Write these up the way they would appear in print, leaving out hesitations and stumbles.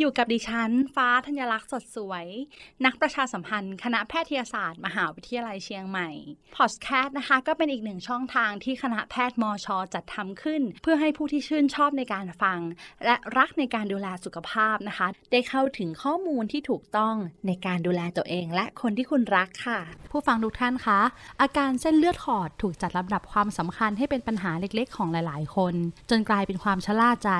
อยู่กับดิฉันฟ้าธัญลักษณ์สดสวยนักประชาสัมพันธ์คณะแพทยศาสตร์มหาวิทยาลัยเชียงใหม่ Podcast นะคะก็เป็นอีกหนึ่งช่องทางที่คณะแพทย์มช.จัดทำขึ้นเพื่อให้ผู้ที่ชื่นชอบในการฟังและรักในการดูแลสุขภาพนะคะได้เข้าถึงข้อมูลที่ถูกต้องในการดูแลตัวเองและคนที่คุณรักค่ะผู้ฟังทุกท่านคะอาการเส้นเลือดขอดถูกจัดลำดับความสำคัญให้เป็นปัญหาเล็กๆของหลายๆคนจนกลายเป็นความชะล่าใจ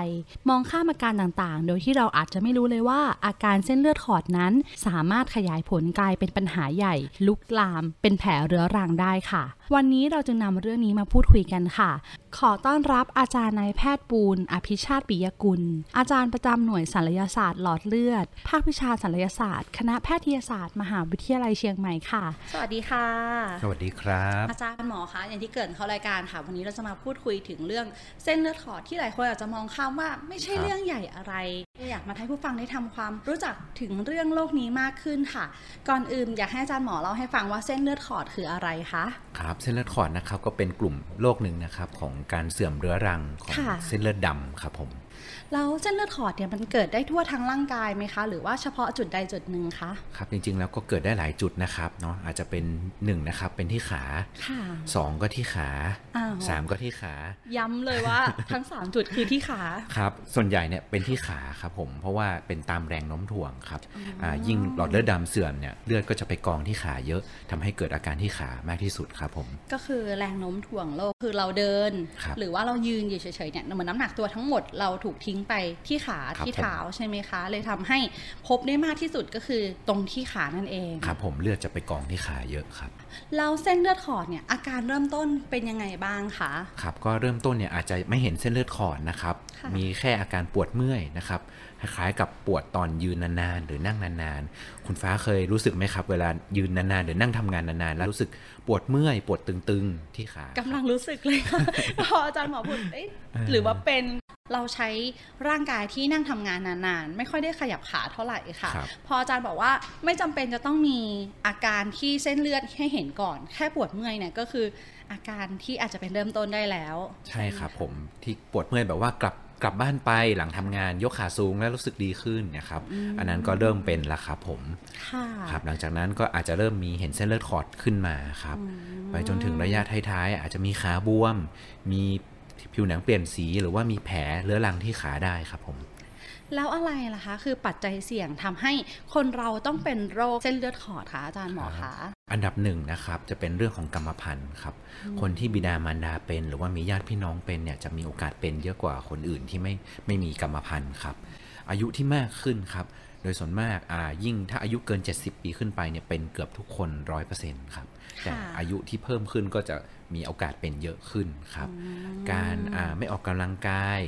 มองข้ามอาการต่างๆโดยที่เราอาจจะไม่รู้เลยว่าอาการเส้นเลือดขอดนั้นสามารถขยายผลกลายเป็นปัญหาใหญ่ลุกลามเป็นแผลเรื้อรังได้ค่ะวันนี้เราจึงนำเรื่องนี้มาพูดคุยกันค่ะขอต้อนรับอาจารย์นายแพทย์ปูลอภิชาติปิยกุลอาจารย์ประจำหน่วยศัลยศาสตร์หลอดเลือดภาควิชาศัลยศาสตร์คณะแพทยศาสตร์มหาวิทยาลัยเชียงใหม่ค่ะสวัสดีค่ะสวัสดีครับอาจารย์หมอคะอย่างที่เกริ่นเข้ารายการค่ะวันนี้เราจะมาพูดคุยถึงเรื่องเส้นเลือดขอดที่หลายคนอาจจะมองข้ามว่าไม่ใช่เรื่องใหญ่อะไรอยากมาให้ผู้ฟังได้ทำความรู้จักถึงเรื่องโรคนี้มากขึ้นค่ะก่อนอื่นอยากให้อาจารย์หมอเล่าให้ฟังว่าเส้นเลือดขอดคืออะไรคะครับเส้นเลือดขอดนะครับก็เป็นกลุ่มโรคหนึ่งนะครับของการเสื่อมเรื้อรังของเส้นเลือดดำครับผมแล้วเส้นเลือดขอดเนี่ยมันเกิดได้ทั่วทั้งร่างกายไหมคะหรือว่าเฉพาะจุดใดจุดหนึ่งคะครับจริงๆแล้วก็เกิดได้หลายจุดนะครับเนาะอาจจะเป็น1นะครับเป็นที่ขา2ก็ที่ขา3ก็ที่ขาย้ำเลยว่า ทั้ง3จุดคือที่ขาครับส่วนใหญ่เนี่ยเป็นที่ขาครับผมเพราะว่าเป็นตามแรงโน้มถ่วงครับยิ่งหลอดเลือดดำเสื่อมเนี่ยเลือดก็จะไปกองที่ขาเยอะทำให้เกิดอาการที่ขามากที่สุดครับผมก็คือแรงโน้มถ่วงโลกคือเราเดินหรือว่าเรายืนอยู่เฉยๆเนี่ยเหมือนน้ำหนักตัวทั้งหมดเราถูกทิ้งไปที่ขาที่เท้าใช่ไหมคะเลยทำให้พบได้มากที่สุดก็คือตรงที่ขานั่นเองครับผมเลือดจะไปกองที่ขาเยอะครับแล้วเส้นเลือดขอดเนี่ยอาการเริ่มต้นเป็นยังไงบ้างคะครับก็เริ่มต้นเนี่ยอาจจะไม่เห็นเส้นเลือดขอดนะครับมีแค่อาการปวดเมื่อยนะครับคล้ายกับปวดตอนยืนนานๆหรือนั่งนานๆคุณฟ้าเคยรู้สึกไหมครับเวลายืนนานๆหรือนั่งทำงานนานๆแล้วรู้สึกปวดเมื่อยปวดตึงๆที่ขากำลังรู้สึกเลยค่ะพออาจารย์หมอพูดหรือว่าเป็นเราใช้ร่างกายที่นั่งทำงานนานๆไม่ค่อยได้ขยับขาเท่าไหร่ค่ะพออาจารย์บอกว่าไม่จำเป็นจะต้องมีอาการที่เส้นเลือดให้เห็นก่อนแค่ปวดเมื่อยเนี่ยก็คืออาการที่อาจจะเป็นเริ่มต้นได้แล้วใช่ครับผมที่ปวดเมื่อยแบบว่ากลับบ้านไปหลังทำงานยกขาสูงแล้วรู้สึกดีขึ้นนะครับอันนั้นก็เริ่มเป็นละครับผมครับหลังจากนั้นก็อาจจะเริ่มมีเห็นเส้นเลือดขอดขึ้นมาครับไปจนถึงระยะท้ายๆอาจจะมีขาบวมมีผิวหนังเปลี่ยนสีหรือว่ามีแผลเรื้อรังที่ขาได้ครับผมแล้วอะไรล่ะคะคือปัจจัยเสี่ยงทำให้คนเราต้องเป็นโรคเส้นเลือดขอดคะอาจารย์หมอคะอันดับ1นะครับจะเป็นเรื่องของกรรมพันธุ์ครับคนที่บิดามารดาเป็นหรือว่ามีญาติพี่น้องเป็นเนี่ยจะมีโอกาสเป็นเยอะกว่าคนอื่นที่ไม่มีกรรมพันธุ์ครับอายุที่มากขึ้นครับโดยส่วนมากยิ่งถ้าอายุเกิน70ปีขึ้นไปเนี่ยเป็นเกือบทุกคน 100% ครับแต่อายุที่เพิ่มขึ้นก็จะมีโอกาสเป็นเยอะขึ้นครับการไม่ออกกำลังกาย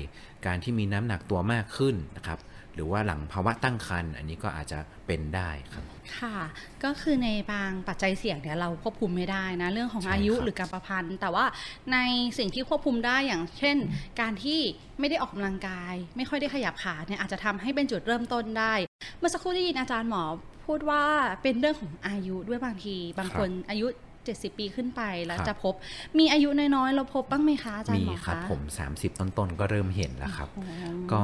การที่มีน้ำหนักตัวมากขึ้นนะครับหรือว่าหลังภาวะตั้งครรภ์อันนี้ก็อาจจะเป็นได้ครับค่ะก็คือในบางปัจจัยเสี่ยงเนี่ยเราควบคุมไม่ได้นะเรื่องของอายุหรือกรรมพันธุ์แต่ว่าในสิ่งที่ควบคุมได้อย่างเช่นการที่ไม่ได้ออกกำลังกายไม่ค่อยได้ขยับขาเนี่ยอาจจะทำให้เป็นจุดเริ่มต้นได้เมื่อสักครู่ได้ยินอาจารย์หมอพูดว่าเป็นเรื่องของอายุด้วยบางทีบางคนอายุ70ปีขึ้นไปแล้วจะพบมีอายุน้อยๆเราพบบ้างไหมคะอาจารย์หมอคะมีครับผม30ต้นๆก็เริ่มเห็นแล้วครับก็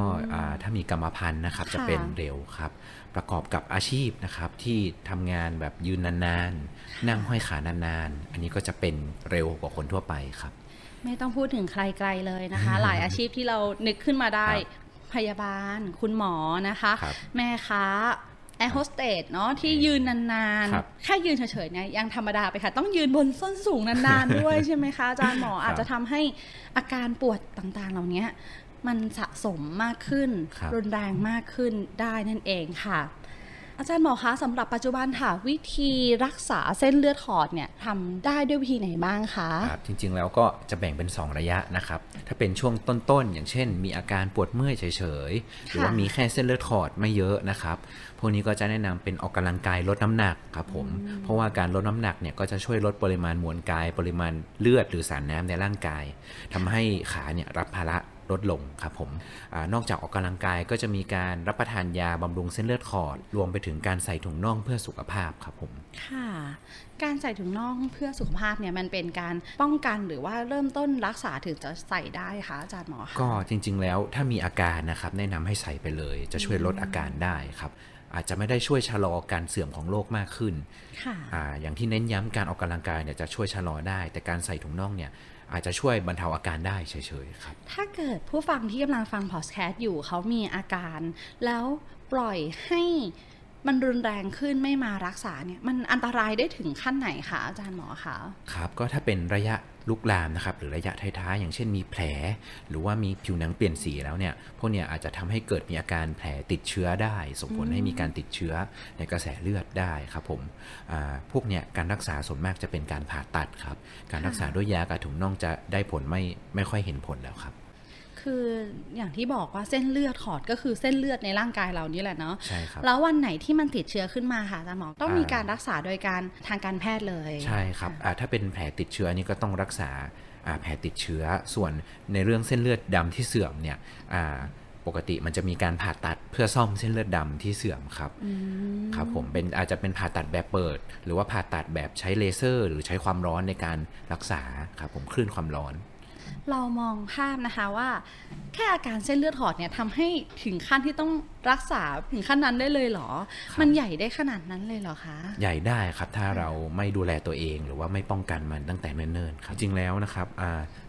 ถ้ามีกรรมพันธุ์นะครับจะเป็นเร็วครับประกอบกับอาชีพนะครับที่ทำงานแบบยืนนานๆนั่งห้อยขานานๆอันนี้ก็จะเป็นเร็วกว่าคนทั่วไปครับไม่ต้องพูดถึงใครไกลเลยนะคะหลายอาชีพที่เรานึกขึ้นมาได้พยาบาลคุณหมอนะคะแม่ค้าแอร์โฮสเตสเนาะที่ยืนนานๆแค่ยืนเฉยๆเนี่ยยังธรรมดาไปค่ะต้องยืนบนส้นสูงนานๆด้วยใช่ไหมคะอาจารย์หมออาจจะทำให้อาการปวดต่างๆเหล่านี้มันสะสมมากขึ้นรุนแรงมากขึ้นได้นั่นเองค่ะ อาจารย์หมอคะสำหรับปัจจุบันค่ะวิธีรักษาเส้นเลือดขอดเนี่ยทำได้ด้วยวิธีไหนบ้างคะจริงๆแล้วก็จะแบ่งเป็น2ระยะนะครับถ้าเป็นช่วงต้นๆอย่างเช่นมีอาการปวดเมื่อยเฉยๆหรือว่ามีแค่เส้นเลือดขอดไม่เยอะนะครับพวกนี้ก็จะแนะนำเป็นออกกำลังกายลดน้ำหนักครับผมเพราะว่าการลดน้ำหนักเนี่ยก็จะช่วยลดปริมาณมวลกายปริมาณเลือดหรือสารน้ำในร่างกายทำให้ขาเนี่ยรับภาระลดลงครับผมนอกจากออกกำลังกายก็จะมีการรับประทานยาบำรุงเส้นเลือดขอดรวมไปถึงการใส่ถุงน่องเพื่อสุขภาพครับผมค่ะการใส่ถุงน่องเพื่อสุขภาพเนี่ยมันเป็นการป้องกันหรือว่าเริ่มต้นรักษาถึงจะใส่ได้คะอาจารย์หมอก็จริงๆแล้วถ้ามีอาการนะครับแนะนำให้ใส่ไปเลยจะช่วยลดอาการได้ครับอาจจะไม่ได้ช่วยชะลอการเสื่อมของโรคมากขึ้นอย่างที่เน้นย้ำการออกกำลังกายเนี่ยจะช่วยชะลอได้แต่การใส่ถุงน่องเนี่ยอาจจะช่วยบรรเทาอาการได้เฉยๆครับถ้าเกิดผู้ฟังที่กำลังฟังพอดแคสต์อยู่เขามีอาการแล้วปล่อยให้มันรุนแรงขึ้นไม่มารักษาเนี่ยมันอันตรายได้ถึงขั้นไหนคะอาจารย์หมอคะครับก็ถ้าเป็นระยะลุกลามนะครับหรือระยะท้ายๆอย่างเช่นมีแผลหรือว่ามีผิวหนังเปลี่ยนสีแล้วเนี่ยพวกเนี่ยอาจจะทำให้เกิดมีอาการแผลติดเชื้อได้ส่งผลให้มีการติดเชื้อในกระแสเลือดได้ครับผมพวกเนี่ยการรักษาส่วนมากจะเป็นการผ่าตัดครับการรักษาด้วยยากระถุงน่องจะได้ผลไม่ค่อยเห็นผลแล้วครับคืออย่างที่บอกว่าเส้นเลือดขอดก็คือเส้นเลือดในร่างกายเรานี่แหละเนาะใช่ครับแล้ววันไหนที่มันติดเชื้อขึ้นมาค่ะอาจารย์หมอต้องมีการรักษาโดยการทางการแพทย์เลยใช่ครับถ้าเป็นแผลติดเชื้อนี่ก็ต้องรักษาแผลติดเชื้อส่วนในเรื่องเส้นเลือดดำที่เสื่อมเนี่ยปกติมันจะมีการผ่าตัดเพื่อซ่อมเส้นเลือดดำที่เสื่อมครับครับผมเป็นอาจจะเป็นผ่าตัดแบบเปิดหรือว่าผ่าตัดแบบใช้เลเซอร์หรือใช้ความร้อนในการรักษาครับผมคลื่นความร้อนเรามองภาพนะคะว่าแค่อาการเส้นเลือดขอดเนี่ยทำให้ถึงขั้นที่ต้องรักษาถึงขั้นนั้นได้เลยเหรอมันใหญ่ได้ขนาดนั้นเลยเหรอคะใหญ่ได้ครับถ้าเราไม่ดูแลตัวเองหรือว่าไม่ป้องกันมันตั้งแต่เนิ่นๆครับจริงแล้วนะครับ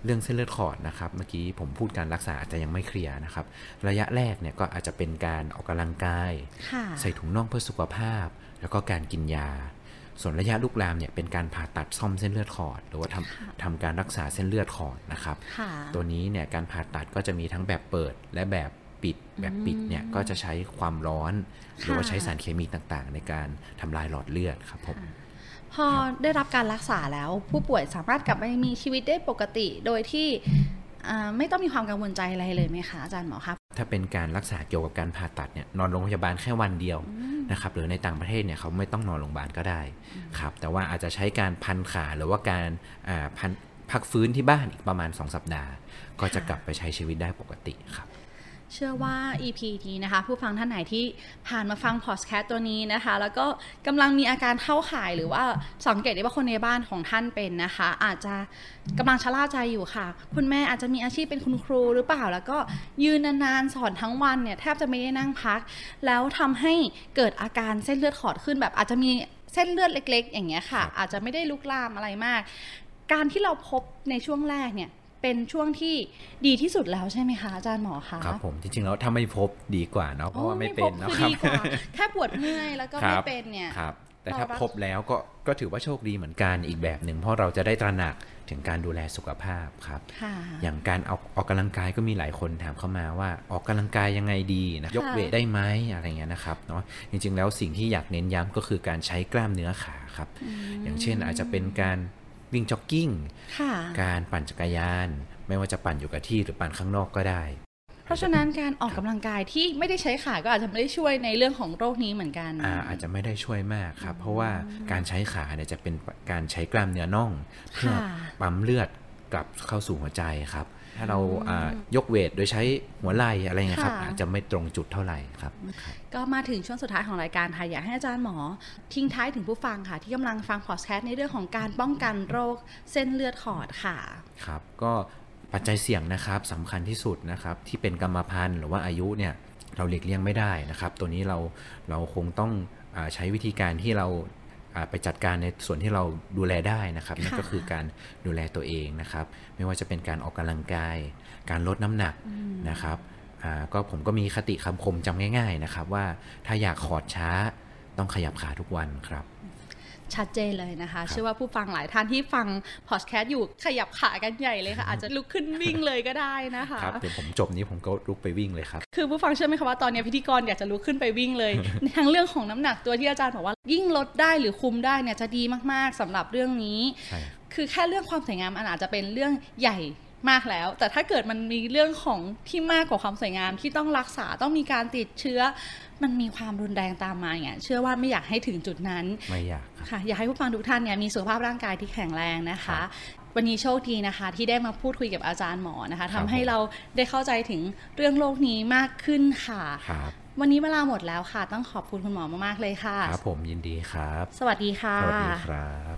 เรื่องเส้นเลือดขอดนะครับเมื่อกี้ผมพูดการรักษาอาจจะยังไม่เคลียร์นะครับระยะแรกเนี่ยก็อาจจะเป็นการออกกำลังกายใส่ถุงน่องเพื่อสุขภาพแล้วก็การกินยาส่วนระยะลุกลามเนี่ยเป็นการผ่าตัดซ่อมเส้นเลือดขอดหรือว่าทำการรักษาเส้นเลือดขอดนะครับตัวนี้เนี่ยการผ่าตัดก็จะมีทั้งแบบเปิดและแบบปิดแบบปิดเนี่ยก็จะใช้ความร้อนหรือว่าใช้สารเคมีต่างๆในการทำลายหลอดเลือดครับผมพอได้รับการรักษาแล้วผู้ป่วยสามารถกลับไปมีชีวิตได้ปกติโดยที่ไม่ต้องมีความกังวลใจอะไรเลยไหมคะอาจารย์หมอครับถ้าเป็นการรักษาเกี่ยวกับการผ่าตัดเนี่ยนอนโรงพยาบาลแค่วันเดียวนะครับหรือในต่างประเทศเนี่ยเขาไม่ต้องนอนโรงพยาบาลก็ได้ครับแต่ว่าอาจจะใช้การพันขาหรือว่าการพันพักฟื้นที่บ้านอีกประมาณ2สัปดาห์ก็จะกลับไปใช้ชีวิตได้ปกติครับเชื่อว่า EP นี้นะคะผู้ฟังท่านไหนที่ผ่านมาฟังพอดแคสต์ตัวนี้นะคะแล้วก็กำลังมีอาการเข้าข่ายหรือว่าสังเกตได้ว่าคนในบ้านของท่านเป็นนะคะอาจจะกำลังชะล่าใจอยู่ค่ะคุณแม่อาจจะมีอาชีพเป็นคุณครูหรือเปล่าแล้วก็ยืนนานๆสอนทั้งวันเนี่ยแทบจะไม่ได้นั่งพักแล้วทำให้เกิดอาการเส้นเลือดขอดขึ้นแบบอาจจะมีเส้นเลือดเล็กๆอย่างเงี้ยค่ะอาจจะไม่ได้ลุกลามอะไรมากการที่เราพบในช่วงแรกเนี่ยเป็นช่วงที่ดีที่สุดแล้วใช่ไหมคะอาจารย์หมอคะครับผมจริงๆแล้วถ้าไม่พบดีกว่าเนาะเพราะว่าไม่เป็นนะครับแค่ปวดเมื่อยแล้วก็ไม่เป็นเนี่ยแต่ถ้าพบแล้วก็ถือว่าโชคดีเหมือนกันอีกแบบหนึ่งเพราะเราจะได้ตระหนักถึงการดูแลสุขภาพครับอย่างการออกกำลังกายก็มีหลายคนถามเข้ามาว่าออกกำลังกายยังไงดีนะยกเวทได้ไหมอะไรเงี้ยนะครับเนาะจริงๆแล้วสิ่งที่อยากเน้นย้ำก็คือการใช้กล้ามเนื้อขาครับอย่างเช่นอาจจะเป็นการวิ่งจ็อกกิ้งการปั่นจักรยานไม่ว่าจะปั่นอยู่กับที่หรือปั่นข้างนอกก็ได้เพราะฉะนั้นการออกกำลังกายที่ไม่ได้ใช้ขาก็อาจจะไม่ได้ช่วยในเรื่องของโรคนี้เหมือนกันอาจจะไม่ได้ช่วยมากครับเพราะว่าการใช้ขาเนี่ยจะเป็นการใช้กล้ามเนื้อน่องเพื่อปั๊มเลือดกลับเข้าสู่หัวใจครับถ้าเรายกเวทโดยใช้หัวไหล่อะไรเงี้ยครับอาจจะไม่ตรงจุดเท่าไหร่ครับก็มาถึงช่วงสุดท้ายของรายการค่ะอยากให้อาจารย์หมอทิ้งท้ายถึงผู้ฟังค่ะที่กำลังฟังพอดแคสต์ในเรื่องของการป้องกันโรคเส้นเลือดขอดค่ะครับก็ปัจจัยเสี่ยงนะครับสำคัญที่สุดนะครับที่เป็นกรรมพันธุ์หรือว่าอายุเนี่ยเราหลีกเลี่ยงไม่ได้นะครับตัวนี้เราคงต้องใช้วิธีการที่เราไปจัดการในส่วนที่เราดูแลได้นะครับนั่นก็คือการดูแลตัวเองนะครับไม่ว่าจะเป็นการออกกำลังกายการลดน้ำหนักนะครับก็ผมก็มีคติคำคมจำง่ายๆนะครับว่าถ้าอยากขอดช้าต้องขยับขาทุกวันครับ ชัดเจนเลยนะคะเชื่อว่าผู้ฟังหลายท่านที่ฟังพอดแคสต์อยู่ขยับขากันใหญ่เลยค่ะอาจจะลุกขึ้นวิ่งเลยก็ได้นะคะครับเดี๋ยวผมจบนี้ผมก็ลุกไปวิ่งเลยครับคือผู้ฟังเชื่อไหมคะว่าตอนนี้พิธีกรอยากจะลุกขึ้นไปวิ่งเลยทั้งเรื่องของน้ำหนักตัวที่อาจารย์บอกว่ายิ่งลดได้หรือคุมได้เนี่ยจะดีมากๆสำหรับเรื่องนี้คือแค่เรื่องความสวยงามอาจจะเป็นเรื่องใหญ่มากแล้วแต่ถ้าเกิดมันมีเรื่องของที่มากกว่าความสวยงามที่ต้องรักษาต้องมีการติดเชื้อมันมีความรุนแรงตามมาอย่างเงี้ยเชื่อว่าไม่อยากให้ถึงจุดนั้นไม่อยากค่ะอยากให้ผู้ฟังทุกท่านเนี่ยมีสุขภาพร่างกายที่แข็งแรงนะคะวันนี้โชคดีนะคะที่ได้มาพูดคุยกับอาจารย์หมอนะคะทำให้เราได้เข้าใจถึงเรื่องโรคนี้มากขึ้นค่ะวันนี้เวลาหมดแล้วค่ะต้องขอบคุณคุณหมอมากๆเลยค่ะครับผมยินดีครับสวัสดีค่ะสวัสดีครับ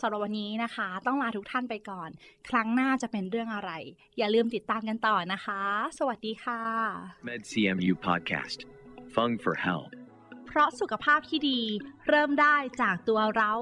สำหรับวันนี้นะคะต้องลาทุกท่านไปก่อนครั้งหน้าจะเป็นเรื่องอะไรอย่าลืมติดตามกันต่อนะคะสวัสดีค่ะ MedCMU Podcast Fung for Health เพราะสุขภาพที่ดีเริ่มได้จากตัวเรา